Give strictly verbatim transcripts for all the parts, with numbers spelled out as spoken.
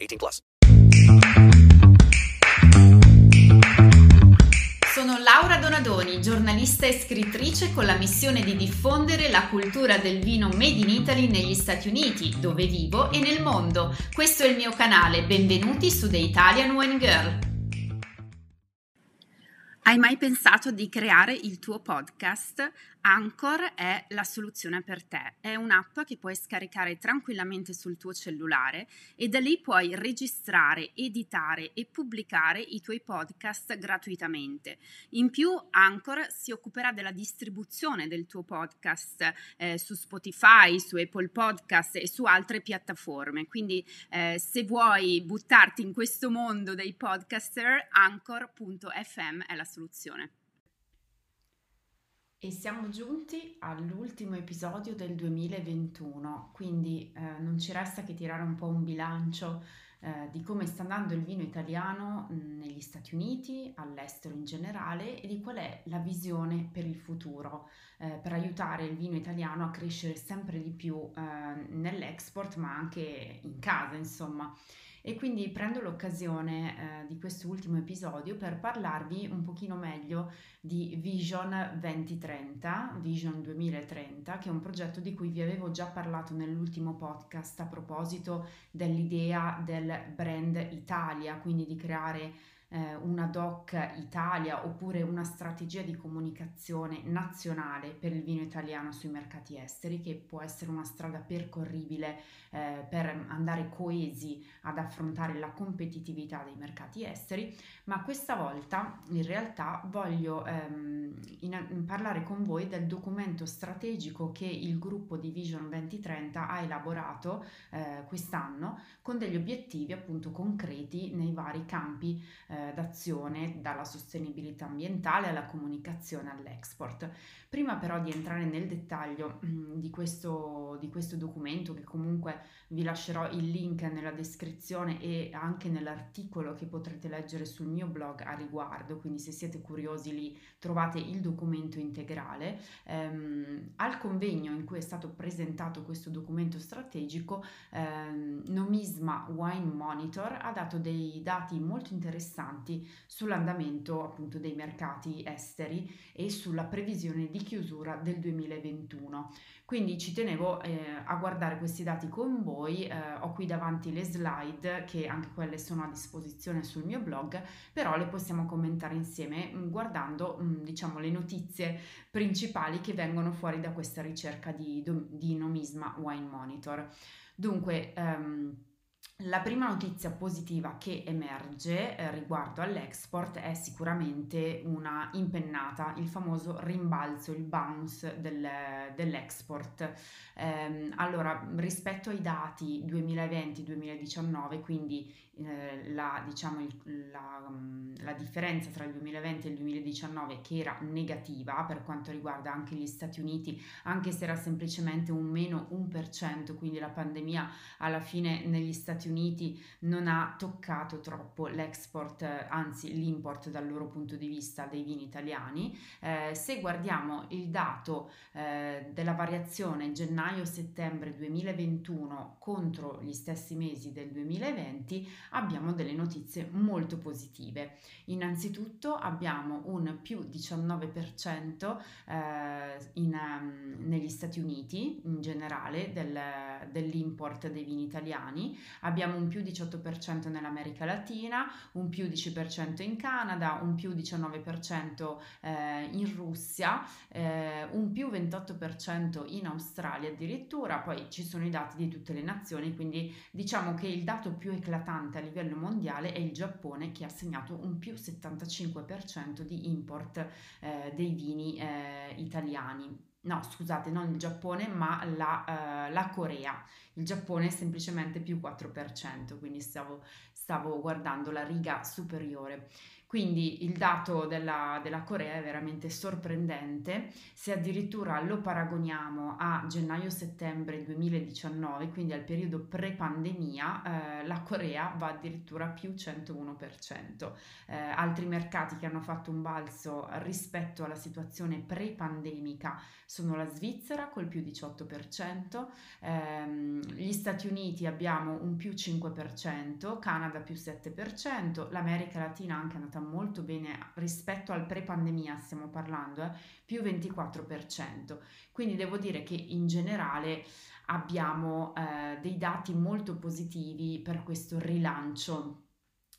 eighteen plus. Sono Laura Donadoni, giornalista e scrittrice con la missione di diffondere la cultura del vino Made in Italy negli Stati Uniti, dove vivo, e nel mondo. Questo è il mio canale. Benvenuti su The Italian Wine Girl. Hai mai pensato di creare il tuo podcast? Anchor è la soluzione per te. È un'app che puoi scaricare tranquillamente sul tuo cellulare e da lì puoi registrare, editare e pubblicare i tuoi podcast gratuitamente. In più, Anchor si occuperà della distribuzione del tuo podcast eh, su Spotify, su Apple Podcast e su altre piattaforme. Quindi eh, se vuoi buttarti in questo mondo dei podcaster, anchor punto f m è la soluzione. E siamo giunti all'ultimo episodio del duemilaventuno, quindi eh, non ci resta che tirare un po' un bilancio eh, di come sta andando il vino italiano negli Stati Uniti, all'estero in generale, e di qual è la visione per il futuro eh, per aiutare il vino italiano a crescere sempre di più eh, nell'export, ma anche in casa, insomma. E quindi prendo l'occasione eh, di questo ultimo episodio per parlarvi un pochino meglio di Vision duemilatrenta, Vision duemilatrenta, che è un progetto di cui vi avevo già parlato nell'ultimo podcast a proposito dell'idea del brand Italia, quindi di creare eh, una doc Italia oppure una strategia di comunicazione nazionale per il vino italiano sui mercati esteri, che può essere una strada percorribile eh, per andare coesi ad affrontare la competitività dei mercati esteri. Ma questa volta in realtà voglio ehm, in, in parlare con voi del documento strategico che il gruppo di Vision duemilatrenta ha elaborato eh, quest'anno, con degli obiettivi appunto concreti nei vari campi eh, d'azione, dalla sostenibilità ambientale alla comunicazione all'export. Prima però di entrare nel dettaglio di questo, di questo documento, che comunque vi lascerò il link nella descrizione e anche nell'articolo che potrete leggere sul mio blog a riguardo, quindi se siete curiosi lì trovate il documento integrale, ehm, al convegno in cui è stato presentato questo documento strategico, ehm, Nomisma Wine Monitor ha dato dei dati molto interessanti sull'andamento appunto dei mercati esteri e sulla previsione di chiusura del duemilaventuno. Quindi ci tenevo eh, a guardare questi dati con voi. Eh, ho qui davanti le slide, che anche quelle sono a disposizione sul mio blog, però le possiamo commentare insieme mh, guardando mh, diciamo le notizie principali che vengono fuori da questa ricerca di, di Nomisma Wine Monitor. Dunque ehm, la prima notizia positiva che emerge eh, riguardo all'export è sicuramente una impennata, il famoso rimbalzo, il bounce del, dell'export. Ehm, allora, rispetto ai dati duemilaventi duemiladiciannove, quindi eh, la, diciamo, la, la differenza tra il duemilaventi e il duemiladiciannove, che era negativa per quanto riguarda anche gli Stati Uniti, anche se era semplicemente un meno uno per cento, quindi la pandemia alla fine negli Stati Uniti non ha toccato troppo l'export, anzi l'import dal loro punto di vista dei vini italiani. Eh, se guardiamo il dato eh, della variazione gennaio-settembre duemilaventuno contro gli stessi mesi del duemilaventi, abbiamo delle notizie molto positive. Innanzitutto abbiamo un più diciannove per cento eh, in, um, negli Stati Uniti in generale del, dell'import dei vini italiani. abbiamo un più diciotto per cento nell'America Latina, un più dieci per cento in Canada, un più diciannove per cento eh, in Russia, eh, un più ventotto per cento in Australia addirittura, poi ci sono i dati di tutte le nazioni, quindi diciamo che il dato più eclatante a livello mondiale è il Giappone, che ha segnato un più settantacinque per cento di import eh, dei vini eh, italiani. No, scusate, non il Giappone, ma la, uh, la Corea. Il Giappone è semplicemente più quattro per cento, quindi stavo, stavo guardando la riga superiore. Quindi il dato della, della Corea è veramente sorprendente, se addirittura lo paragoniamo a gennaio-settembre duemiladiciannove, quindi al periodo pre-pandemia, eh, la Corea va addirittura più centouno per cento. Eh, altri mercati che hanno fatto un balzo rispetto alla situazione pre-pandemica sono la Svizzera col più diciotto per cento, ehm, gli Stati Uniti abbiamo un più cinque per cento, Canada più sette per cento, l'America Latina anche andata molto bene rispetto al pre-pandemia, stiamo parlando, eh, più ventiquattro per cento. Quindi devo dire che in generale abbiamo eh, dei dati molto positivi per questo rilancio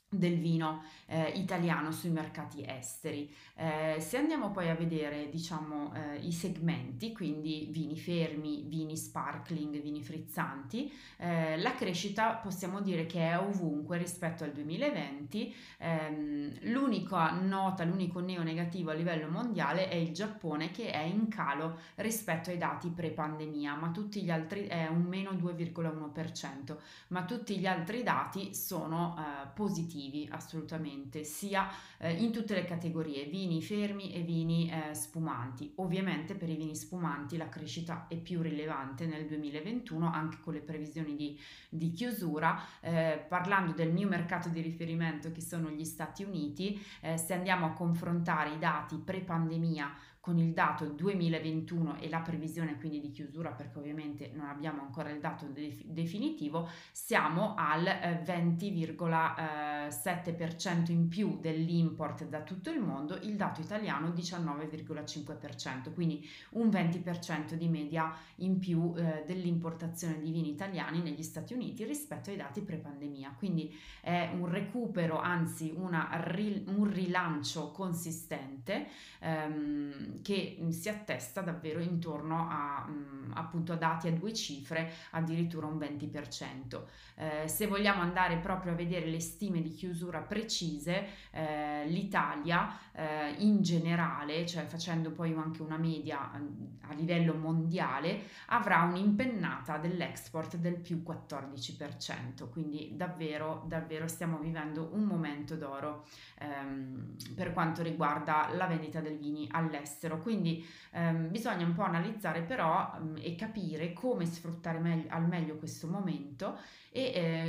del vino eh, italiano sui mercati esteri. Eh, se andiamo poi a vedere, diciamo, eh, i segmenti, quindi vini fermi, vini sparkling, vini frizzanti, eh, la crescita possiamo dire che è ovunque rispetto al duemilaventi. Ehm, l'unica nota, l'unico neo negativo a livello mondiale è il Giappone, che è in calo rispetto ai dati pre-pandemia, ma tutti gli altri è un meno due virgola uno per cento, ma tutti gli altri dati sono eh, positivi assolutamente, sia eh, in tutte le categorie, vini fermi e vini eh, spumanti. Ovviamente per i vini spumanti la crescita è più rilevante nel duemilaventuno, anche con le previsioni di, di chiusura. Eh, parlando del mio mercato di riferimento, che sono gli Stati Uniti, eh, se andiamo a confrontare i dati pre-pandemia con il dato duemilaventuno e la previsione quindi di chiusura, perché ovviamente non abbiamo ancora il dato de- definitivo, siamo al venti virgola sette per cento in più dell'import da tutto il mondo, il dato italiano diciannove virgola cinque per cento, quindi un venti per cento di media in più eh, dell'importazione di vini italiani negli Stati Uniti rispetto ai dati pre-pandemia. Quindi è un recupero, anzi una ri- un rilancio consistente, ehm, che si attesta davvero intorno a, appunto, a dati a due cifre, addirittura un venti per cento. Eh, se vogliamo andare proprio a vedere le stime di chiusura precise, eh, l'Italia eh, in generale, cioè facendo poi anche una media a livello mondiale, avrà un'impennata dell'export del più quattordici per cento, quindi davvero, davvero stiamo vivendo un momento d'oro ehm, per quanto riguarda la vendita dei vini all'estero. Quindi ehm, bisogna un po' analizzare però ehm, e capire come sfruttare meglio, al meglio questo momento e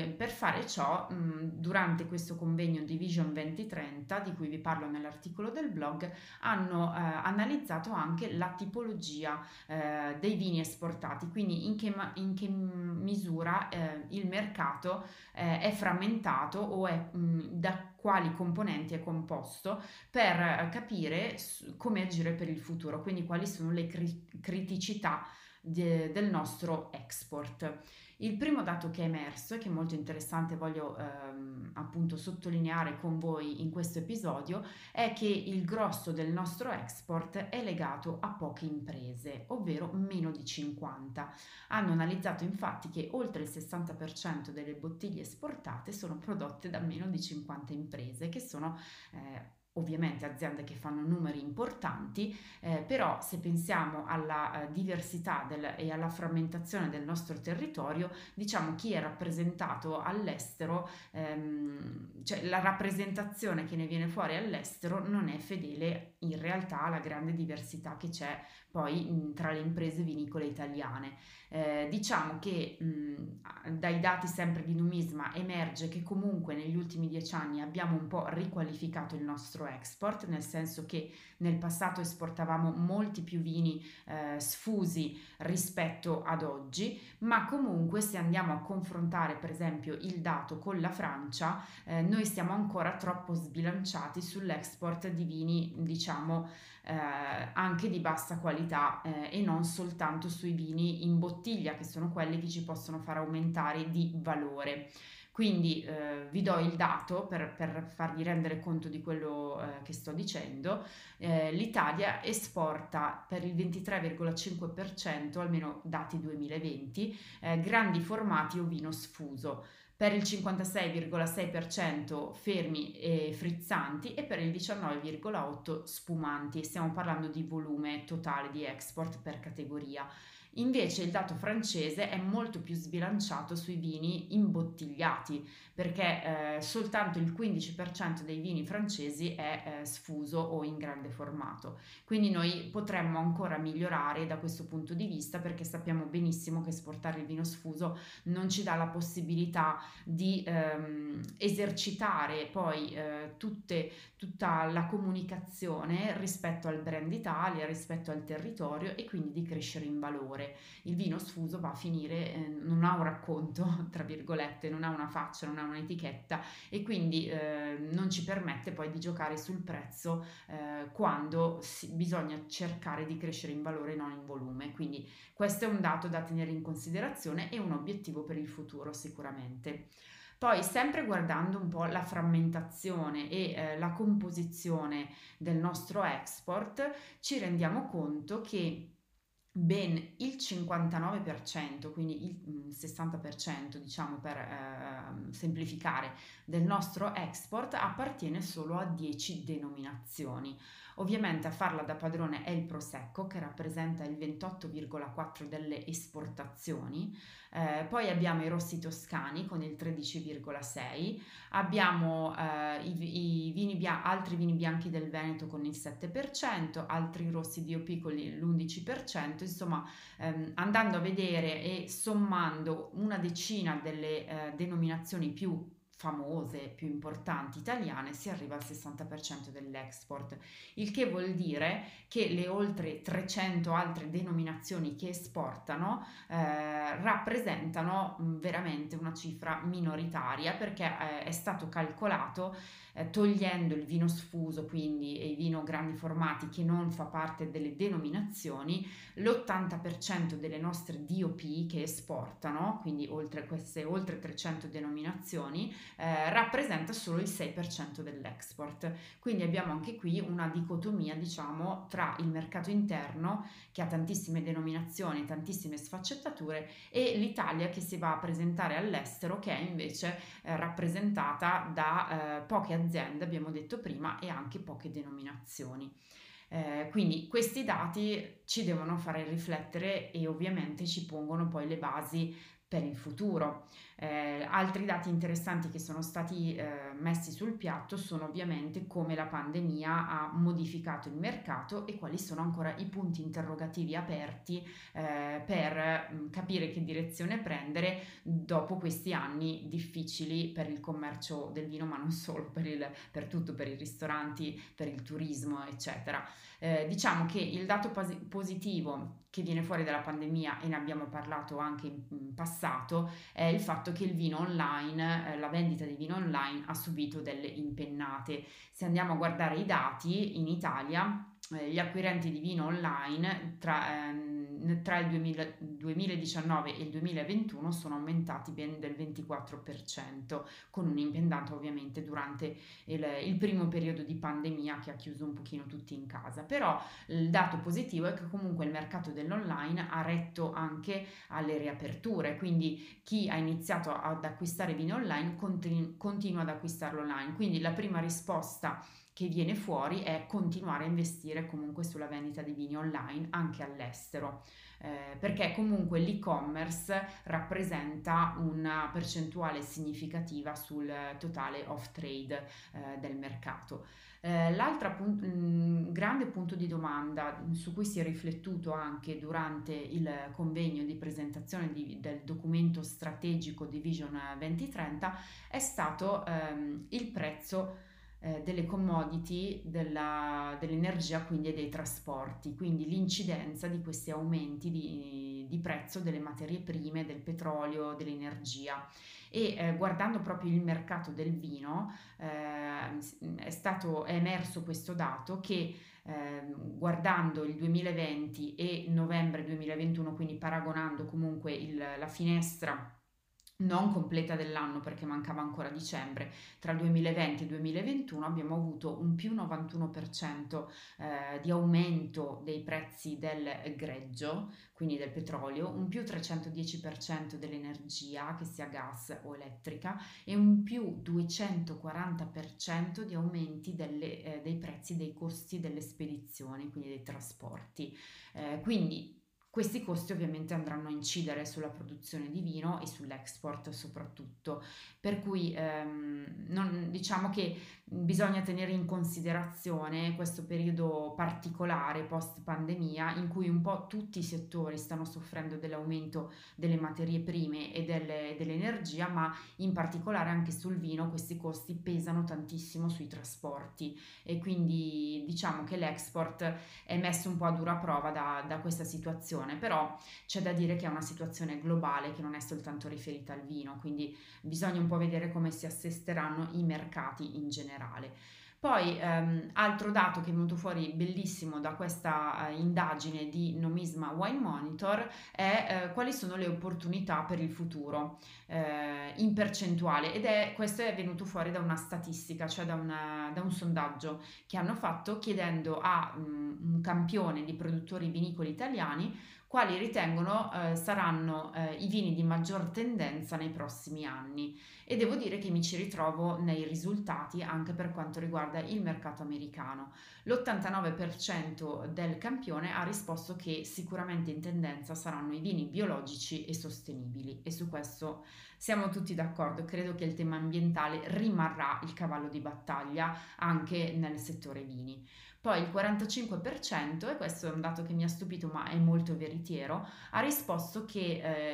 eh, per fare ciò mh, durante questo convegno di Vision duemilatrenta, di cui vi parlo nell'articolo del blog, hanno eh, analizzato anche la tipologia eh, dei vini esportati, quindi in che, ma- in che misura eh, il mercato eh, è frammentato o è mh, da quali componenti è composto, per capire come agire per il futuro, quindi quali sono le cri- criticità de- del nostro export. Il primo dato che è emerso e che è molto interessante, voglio ehm, appunto sottolineare con voi in questo episodio, è che il grosso del nostro export è legato a poche imprese, ovvero meno di cinquanta. Hanno analizzato infatti che oltre il sessanta per cento delle bottiglie esportate sono prodotte da meno di cinquanta imprese, che sono eh, ovviamente aziende che fanno numeri importanti, eh, però se pensiamo alla eh, diversità del, e alla frammentazione del nostro territorio, diciamo chi è rappresentato all'estero, ehm, cioè la rappresentazione che ne viene fuori all'estero non è fedele in realtà alla grande diversità che c'è poi in, tra le imprese vinicole italiane. Eh, diciamo che mh, dai dati sempre di Nomisma emerge che comunque negli ultimi dieci anni abbiamo un po' riqualificato il nostro export, nel senso che nel passato esportavamo molti più vini eh, sfusi rispetto ad oggi, ma comunque se andiamo a confrontare per esempio il dato con la Francia, eh, noi siamo ancora troppo sbilanciati sull'export di vini, diciamo, eh, anche di bassa qualità, eh, e non soltanto sui vini in bottiglia, che sono quelli che ci possono far aumentare di valore. Quindi eh, vi do il dato per, per farvi rendere conto di quello eh, che sto dicendo. Eh, l'Italia esporta per il ventitré virgola cinque per cento, almeno dati duemilaventi, eh, grandi formati o vino sfuso, per il cinquantasei virgola sei per cento fermi e frizzanti e per il diciannove virgola otto per cento spumanti. Stiamo parlando di volume totale di export per categoria. Invece il dato francese è molto più sbilanciato sui vini imbottigliati, perché eh, soltanto il quindici per cento dei vini francesi è eh, sfuso o in grande formato. Quindi noi potremmo ancora migliorare da questo punto di vista, perché sappiamo benissimo che esportare il vino sfuso non ci dà la possibilità di ehm, esercitare poi eh, tutte, tutta la comunicazione rispetto al brand Italia, rispetto al territorio, e quindi di crescere in valore. Il vino sfuso va a finire, eh, non ha un racconto, tra virgolette, non ha una faccia, non ha un'etichetta, e quindi eh, non ci permette poi di giocare sul prezzo eh, quando si, bisogna cercare di crescere in valore, non in volume. Quindi questo è un dato da tenere in considerazione e un obiettivo per il futuro sicuramente. Poi, sempre guardando un po' la frammentazione e eh, la composizione del nostro export, ci rendiamo conto che ben il cinquantanove per cento, quindi il sessanta per cento, diciamo per eh, semplificare, del nostro export appartiene solo a dieci denominazioni. Ovviamente a farla da padrone è il Prosecco, che rappresenta il ventotto virgola quattro per cento delle esportazioni, eh, poi abbiamo i rossi toscani con il tredici virgola sei per cento, abbiamo eh, i, i vini bia- altri vini bianchi del Veneto con il sette per cento, altri rossi D O P con l'undici per cento, insomma ehm, andando a vedere e sommando una decina delle eh, denominazioni più famose, più importanti italiane, si arriva al sessanta per cento dell'export, il che vuol dire che le oltre trecento altre denominazioni che esportano eh, rappresentano veramente una cifra minoritaria, perché eh, è stato calcolato eh, togliendo il vino sfuso, quindi e i vino grandi formati che non fa parte delle denominazioni, l'ottanta per cento delle nostre D O P che esportano, quindi oltre queste oltre trecento denominazioni, Eh, rappresenta solo il sei per cento dell'export. Quindi abbiamo anche qui una dicotomia, diciamo, tra il mercato interno, che ha tantissime denominazioni, tantissime sfaccettature, e l'Italia che si va a presentare all'estero, che è invece eh, rappresentata da eh, poche aziende, abbiamo detto prima, e anche poche denominazioni. Eh, quindi questi dati ci devono fare riflettere e ovviamente ci pongono poi le basi per il futuro. Eh, altri dati interessanti che sono stati eh, messi sul piatto sono ovviamente come la pandemia ha modificato il mercato e quali sono ancora i punti interrogativi aperti eh, per mh, capire che direzione prendere dopo questi anni difficili per il commercio del vino, ma non solo, per, il, per tutto, per i ristoranti, per il turismo, eccetera. Eh, diciamo che il dato pos- positivo che viene fuori dalla pandemia, e ne abbiamo parlato anche in passato, è il fatto che il vino online, la vendita di vino online ha subito delle impennate. Se andiamo a guardare i dati, in Italia gli acquirenti di vino online tra, ehm, tra il duemila, duemiladiciannove e il duemilaventuno sono aumentati ben del ventiquattro per cento, con un'impennata ovviamente durante il, il primo periodo di pandemia, che ha chiuso un pochino tutti in casa. Però il dato positivo è che comunque il mercato dell'online ha retto anche alle riaperture, quindi chi ha iniziato ad acquistare vino online continu- continua ad acquistarlo online. Quindi la prima risposta che viene fuori è continuare a investire comunque sulla vendita di vini online anche all'estero, eh, perché comunque l'e-commerce rappresenta una percentuale significativa sul totale off-trade eh, del mercato. Eh, l'altro punto, mh, grande punto di domanda su cui si è riflettuto anche durante il convegno di presentazione di, del documento strategico di Vision duemilatrenta è stato ehm, il prezzo delle commodity, della, dell'energia, quindi, e dei trasporti, quindi l'incidenza di questi aumenti di, di prezzo delle materie prime, del petrolio, dell'energia. E eh, guardando proprio il mercato del vino eh, è stato è emerso questo dato che eh, guardando il duemilaventi e novembre duemilaventuno, quindi paragonando comunque il, la finestra non completa dell'anno perché mancava ancora dicembre, tra il duemilaventi e il duemilaventuno abbiamo avuto un più novantuno per cento eh, di aumento dei prezzi del greggio, quindi del petrolio, un più trecentodieci per cento dell'energia, che sia gas o elettrica, e un più duecentoquaranta per cento di aumenti delle, eh, dei prezzi dei costi delle spedizioni, quindi dei trasporti. Eh, quindi questi costi ovviamente andranno a incidere sulla produzione di vino e sull'export soprattutto, per cui ehm, non, diciamo che bisogna tenere in considerazione questo periodo particolare post pandemia in cui un po' tutti i settori stanno soffrendo dell'aumento delle materie prime e delle, dell'energia, ma in particolare anche sul vino questi costi pesano tantissimo sui trasporti, e quindi diciamo che l'export è messo un po' a dura prova da, da questa situazione. Però c'è da dire che è una situazione globale che non è soltanto riferita al vino, quindi bisogna un po' vedere come si assesteranno i mercati in generale. Poi ehm, altro dato che è venuto fuori bellissimo da questa eh, indagine di Nomisma Wine Monitor è eh, quali sono le opportunità per il futuro eh, in percentuale, ed è questo è venuto fuori da una statistica, cioè da, una, da un sondaggio che hanno fatto chiedendo a mh, un campione di produttori vinicoli italiani quali ritengono eh, saranno eh, i vini di maggior tendenza nei prossimi anni, e devo dire che mi ci ritrovo nei risultati anche per quanto riguarda il mercato americano. L'ottantanove per cento del campione ha risposto che sicuramente in tendenza saranno i vini biologici e sostenibili, e su questo siamo tutti d'accordo. Credo che il tema ambientale rimarrà il cavallo di battaglia anche nel settore vini. Poi il quarantacinque per cento, e questo è un dato che mi ha stupito ma è molto veritiero, ha risposto che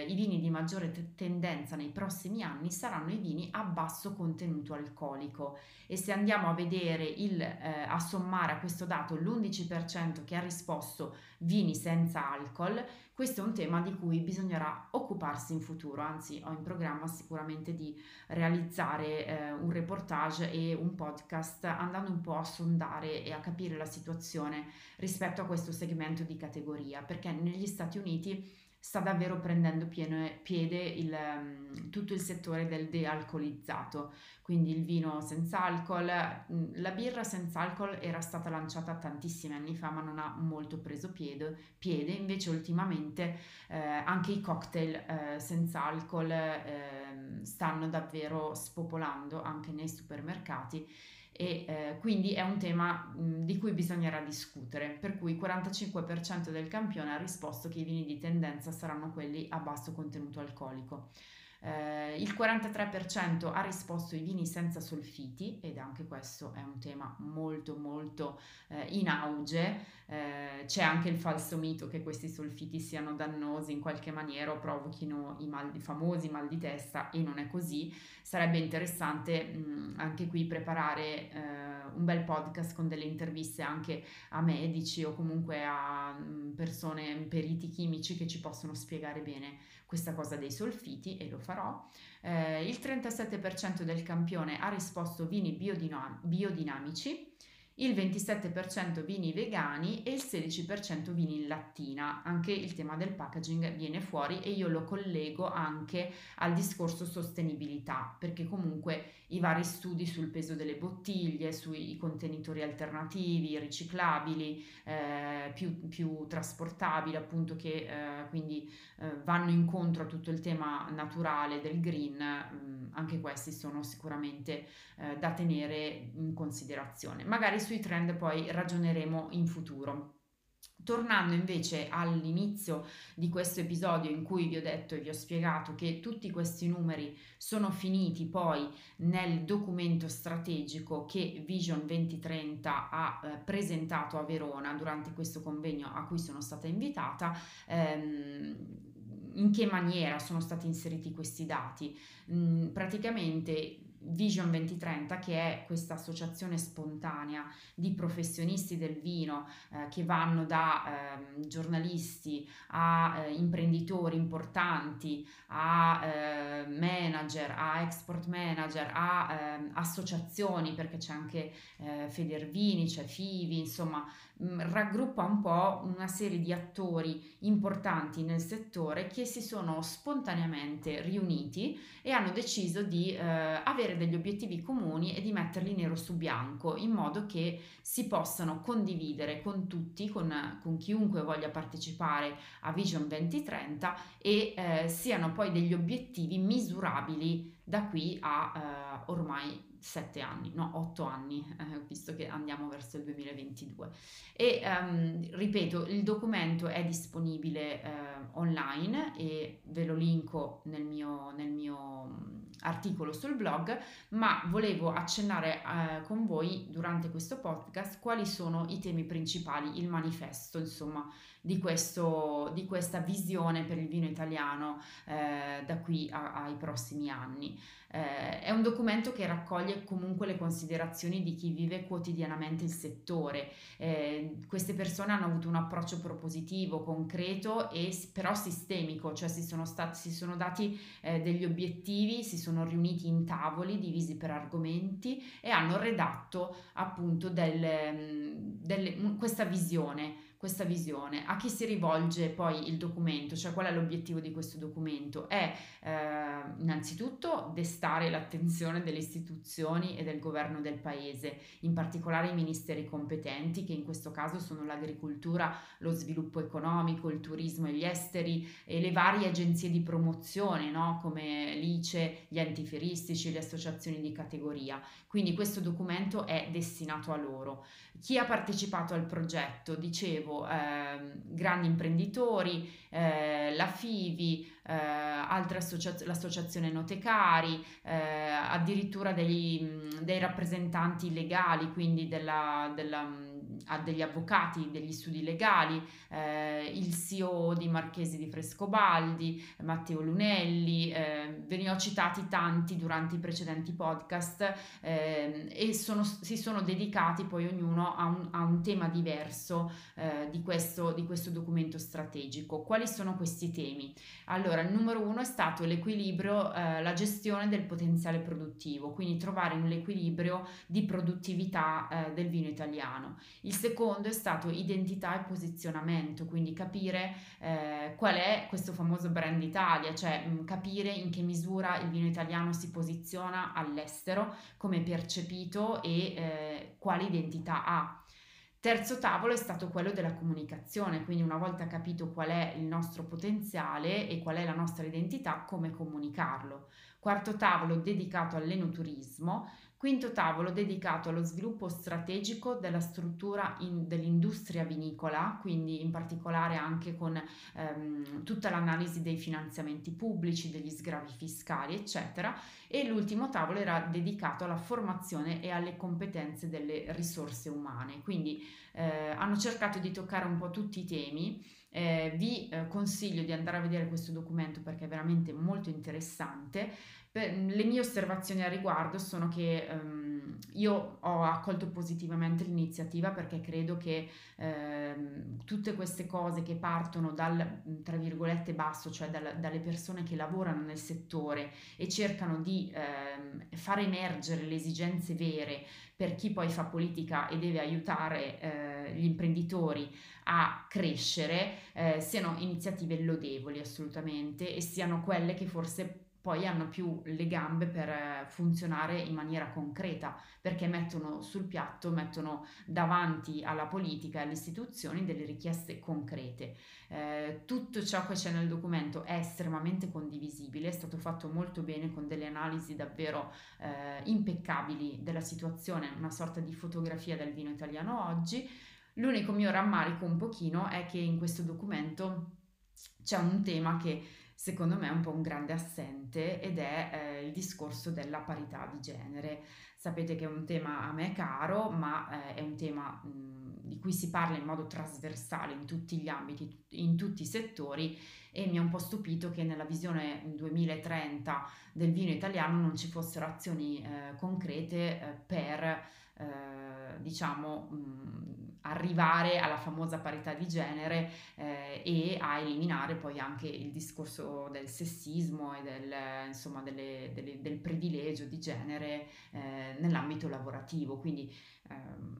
eh, i vini di maggiore t- tendenza nei prossimi anni saranno i vini a basso contenuto alcolico, e se andiamo a vedere il, eh, a sommare a questo dato l'undici per cento che ha risposto vini senza alcol, questo è un tema di cui bisognerà occuparsi in futuro. Anzi, ho in programma sicuramente di realizzare eh, un reportage e un podcast andando un po' a sondare e a capire la situazione rispetto a questo segmento di categoria, perché negli Stati Uniti sta davvero prendendo piede il, tutto il settore del dealcolizzato, quindi il vino senza alcol. La birra senza alcol era stata lanciata tantissimi anni fa ma non ha molto preso piede, piede. Invece ultimamente eh, anche i cocktail eh, senza alcol eh, stanno davvero spopolando anche nei supermercati, e eh, quindi è un tema mh, di cui bisognerà discutere, per cui il quarantacinque per cento del campione ha risposto che i vini di tendenza saranno quelli a basso contenuto alcolico. Eh, il quarantatré per cento ha risposto i vini senza solfiti, ed anche questo è un tema molto molto eh, in auge. Eh, c'è anche il falso mito che questi solfiti siano dannosi in qualche maniera o provochino i mal di, famosi mal di testa, e non è così. Sarebbe interessante mh, anche qui preparare eh, un bel podcast con delle interviste anche a medici o comunque a mh, persone, periti chimici, che ci possono spiegare bene questa cosa dei solfiti, e lo fa. Eh, il trentasette per cento del campione ha risposto vini biodinam- biodinamici, il ventisette per cento vini vegani e il sedici per cento vini in lattina. Anche il tema del packaging viene fuori, e io lo collego anche al discorso sostenibilità, perché comunque i vari studi sul peso delle bottiglie, sui contenitori alternativi, riciclabili, eh, più, più trasportabili appunto, che eh, quindi eh, vanno incontro a tutto il tema naturale del green, mh, anche questi sono sicuramente eh, da tenere in considerazione. Magari sui trend poi ragioneremo in futuro. Tornando invece all'inizio di questo episodio, in cui vi ho detto e vi ho spiegato che tutti questi numeri sono finiti poi nel documento strategico che Vision duemilatrenta ha eh, presentato a Verona durante questo convegno a cui sono stata invitata, ehm, in che maniera sono stati inseriti questi dati? Mm, praticamente Vision duemilatrenta, che è questa associazione spontanea di professionisti del vino eh, che vanno da eh, giornalisti a eh, imprenditori importanti, a eh, manager, a export manager, a eh, associazioni, perché c'è anche eh, Federvini, c'è FIVI, insomma mh, raggruppa un po' una serie di attori importanti nel settore che si sono spontaneamente riuniti e hanno deciso di eh, avere degli obiettivi comuni e di metterli nero su bianco, in modo che si possano condividere con tutti, con, con chiunque voglia partecipare a Vision duemilatrenta, e eh, siano poi degli obiettivi misurabili da qui a eh, ormai sette anni, no, otto anni, eh, visto che andiamo verso il duemilaventidue. E ehm, ripeto, il documento è disponibile eh, online e ve lo linko nel mio, nel mio articolo sul blog, ma volevo accennare eh, con voi durante questo podcast quali sono i temi principali, il manifesto, insomma, di, questo, di questa visione per il vino italiano eh, da qui a, ai prossimi anni. Eh, è un documento che raccoglie comunque le considerazioni di chi vive quotidianamente il settore. Eh, queste persone hanno avuto un approccio propositivo, concreto e però sistemico, cioè si sono, stati, si sono dati eh, degli obiettivi, si sono riuniti in tavoli divisi per argomenti e hanno redatto appunto del, del, questa visione. Questa visione, a chi si rivolge poi il documento, cioè qual è l'obiettivo di questo documento? È eh, innanzitutto destare l'attenzione delle istituzioni e del governo del paese, in particolare i ministeri competenti, che in questo caso sono l'agricoltura, lo sviluppo economico, il turismo e gli esteri, e le varie agenzie di promozione, no? Come l'I C E, gli enti fieristici, le associazioni di categoria. Quindi questo documento è destinato a loro. Chi ha partecipato al progetto, dicevo, Eh, grandi imprenditori, eh, la FIVI, eh, altre associaz- l'associazione Notecari, eh, addirittura dei, dei rappresentanti legali, quindi della, della, degli avvocati, degli studi legali, eh, il C E O di Marchesi di Frescobaldi, Matteo Lunelli, eh, ve ne ho citati tanti durante i precedenti podcast, eh, e sono, si sono dedicati poi ognuno a un, a un tema diverso eh, Di questo, di questo documento strategico. Quali sono questi temi? Allora, il numero uno è stato l'equilibrio, eh, la gestione del potenziale produttivo, quindi trovare un equilibrio di produttività eh, del vino italiano. Il secondo è stato identità e posizionamento, quindi capire eh, qual è questo famoso brand Italia, cioè mh, capire in che misura il vino italiano si posiziona all'estero, come è percepito e eh, quale identità ha. Terzo tavolo è stato quello della comunicazione, quindi una volta capito qual è il nostro potenziale e qual è la nostra identità, come comunicarlo. Quarto tavolo dedicato all'enoturismo, quinto tavolo dedicato allo sviluppo strategico della struttura in, dell'industria vinicola, quindi in particolare anche con ehm, tutta l'analisi dei finanziamenti pubblici, degli sgravi fiscali, eccetera. E l'ultimo tavolo era dedicato alla formazione e alle competenze delle risorse umane, quindi eh, hanno cercato di toccare un po' tutti i temi. Eh, vi eh, consiglio di andare a vedere questo documento perché è veramente molto interessante. Per, le mie osservazioni a riguardo sono che ehm, io ho accolto positivamente l'iniziativa, perché credo che ehm, tutte queste cose che partono dal, tra virgolette, basso, cioè dal, dalle persone che lavorano nel settore e cercano di ehm, far emergere le esigenze vere per chi poi fa politica e deve aiutare eh, gli imprenditori a crescere, eh, siano iniziative lodevoli assolutamente, e siano quelle che forse poi hanno più le gambe per funzionare in maniera concreta, perché mettono sul piatto, mettono davanti alla politica e alle istituzioni delle richieste concrete. Eh, tutto ciò che c'è nel documento è estremamente condivisibile, è stato fatto molto bene con delle analisi davvero eh, impeccabili della situazione, una sorta di fotografia del vino italiano oggi. L'unico mio rammarico un pochino è che in questo documento c'è un tema che secondo me è un po' un grande assente, ed è eh, il discorso della parità di genere. Sapete che è un tema a me caro, ma eh, è un tema mh, di cui si parla in modo trasversale in tutti gli ambiti, in tutti i settori, e mi ha un po' stupito che nella visione duemilatrenta del vino italiano non ci fossero azioni eh, concrete eh, per eh, diciamo mh, arrivare alla famosa parità di genere eh, e a eliminare poi anche il discorso del sessismo e del, insomma, delle, delle, del privilegio di genere eh, nell'ambito lavorativo. Quindi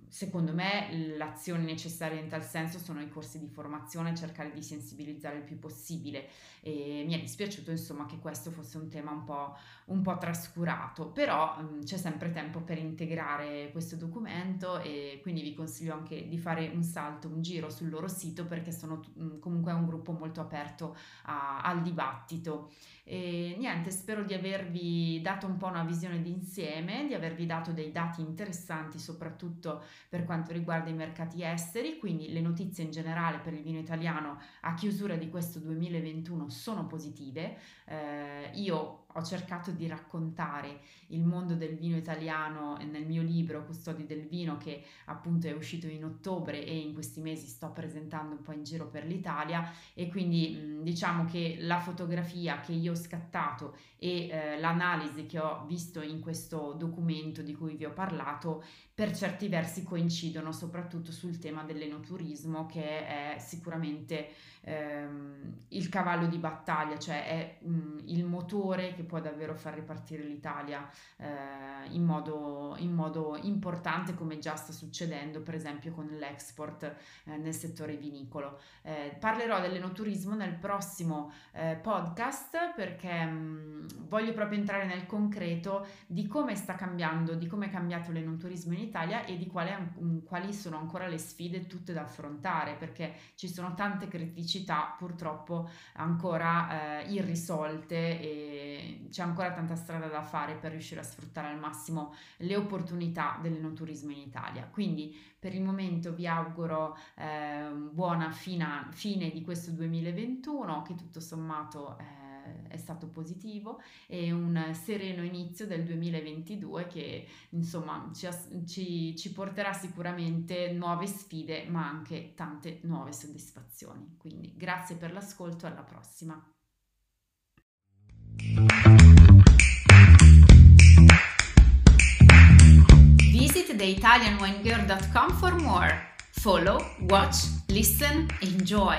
secondo me l'azione necessaria in tal senso sono i corsi di formazione, cercare di sensibilizzare il più possibile, e mi è dispiaciuto insomma che questo fosse un tema un po', un po' trascurato, però mh, c'è sempre tempo per integrare questo documento, e quindi vi consiglio anche di fare un salto, un giro sul loro sito, perché sono mh, comunque un gruppo molto aperto a, al dibattito. E niente, spero di avervi dato un po' una visione d'insieme, di avervi dato dei dati interessanti soprattutto soprattutto per quanto riguarda i mercati esteri. Quindi le notizie in generale per il vino italiano a chiusura di questo duemilaventuno sono positive. Eh, io ho cercato di raccontare il mondo del vino italiano nel mio libro Custodi del vino, che appunto è uscito in ottobre, e in questi mesi sto presentando un po' in giro per l'Italia, e quindi diciamo che la fotografia che io ho scattato e eh, l'analisi che ho visto in questo documento di cui vi ho parlato per certi versi coincidono, soprattutto sul tema dell'enoturismo, che è sicuramente ehm, il cavallo di battaglia, cioè è mh, il motore che può davvero far ripartire l'Italia eh, in modo, in modo importante, come già sta succedendo per esempio con l'export eh, nel settore vinicolo. Eh, parlerò dell'enoturismo nel prossimo eh, podcast, perché mh, voglio proprio entrare nel concreto di come sta cambiando, di come è cambiato l'enoturismo in Italia e di quale, mh, quali sono ancora le sfide tutte da affrontare, perché ci sono tante criticità purtroppo ancora eh, irrisolte, e c'è ancora tanta strada da fare per riuscire a sfruttare al massimo le opportunità dell'enoturismo in Italia. Quindi per il momento vi auguro eh, buona fina, fine di questo duemilaventuno, che tutto sommato eh, è stato positivo, e un sereno inizio del duemilaventidue che insomma ci, ci, ci porterà sicuramente nuove sfide, ma anche tante nuove soddisfazioni. Quindi grazie per l'ascolto, alla prossima. Visit the italian wine girl dot com for more. Follow, watch, listen, enjoy.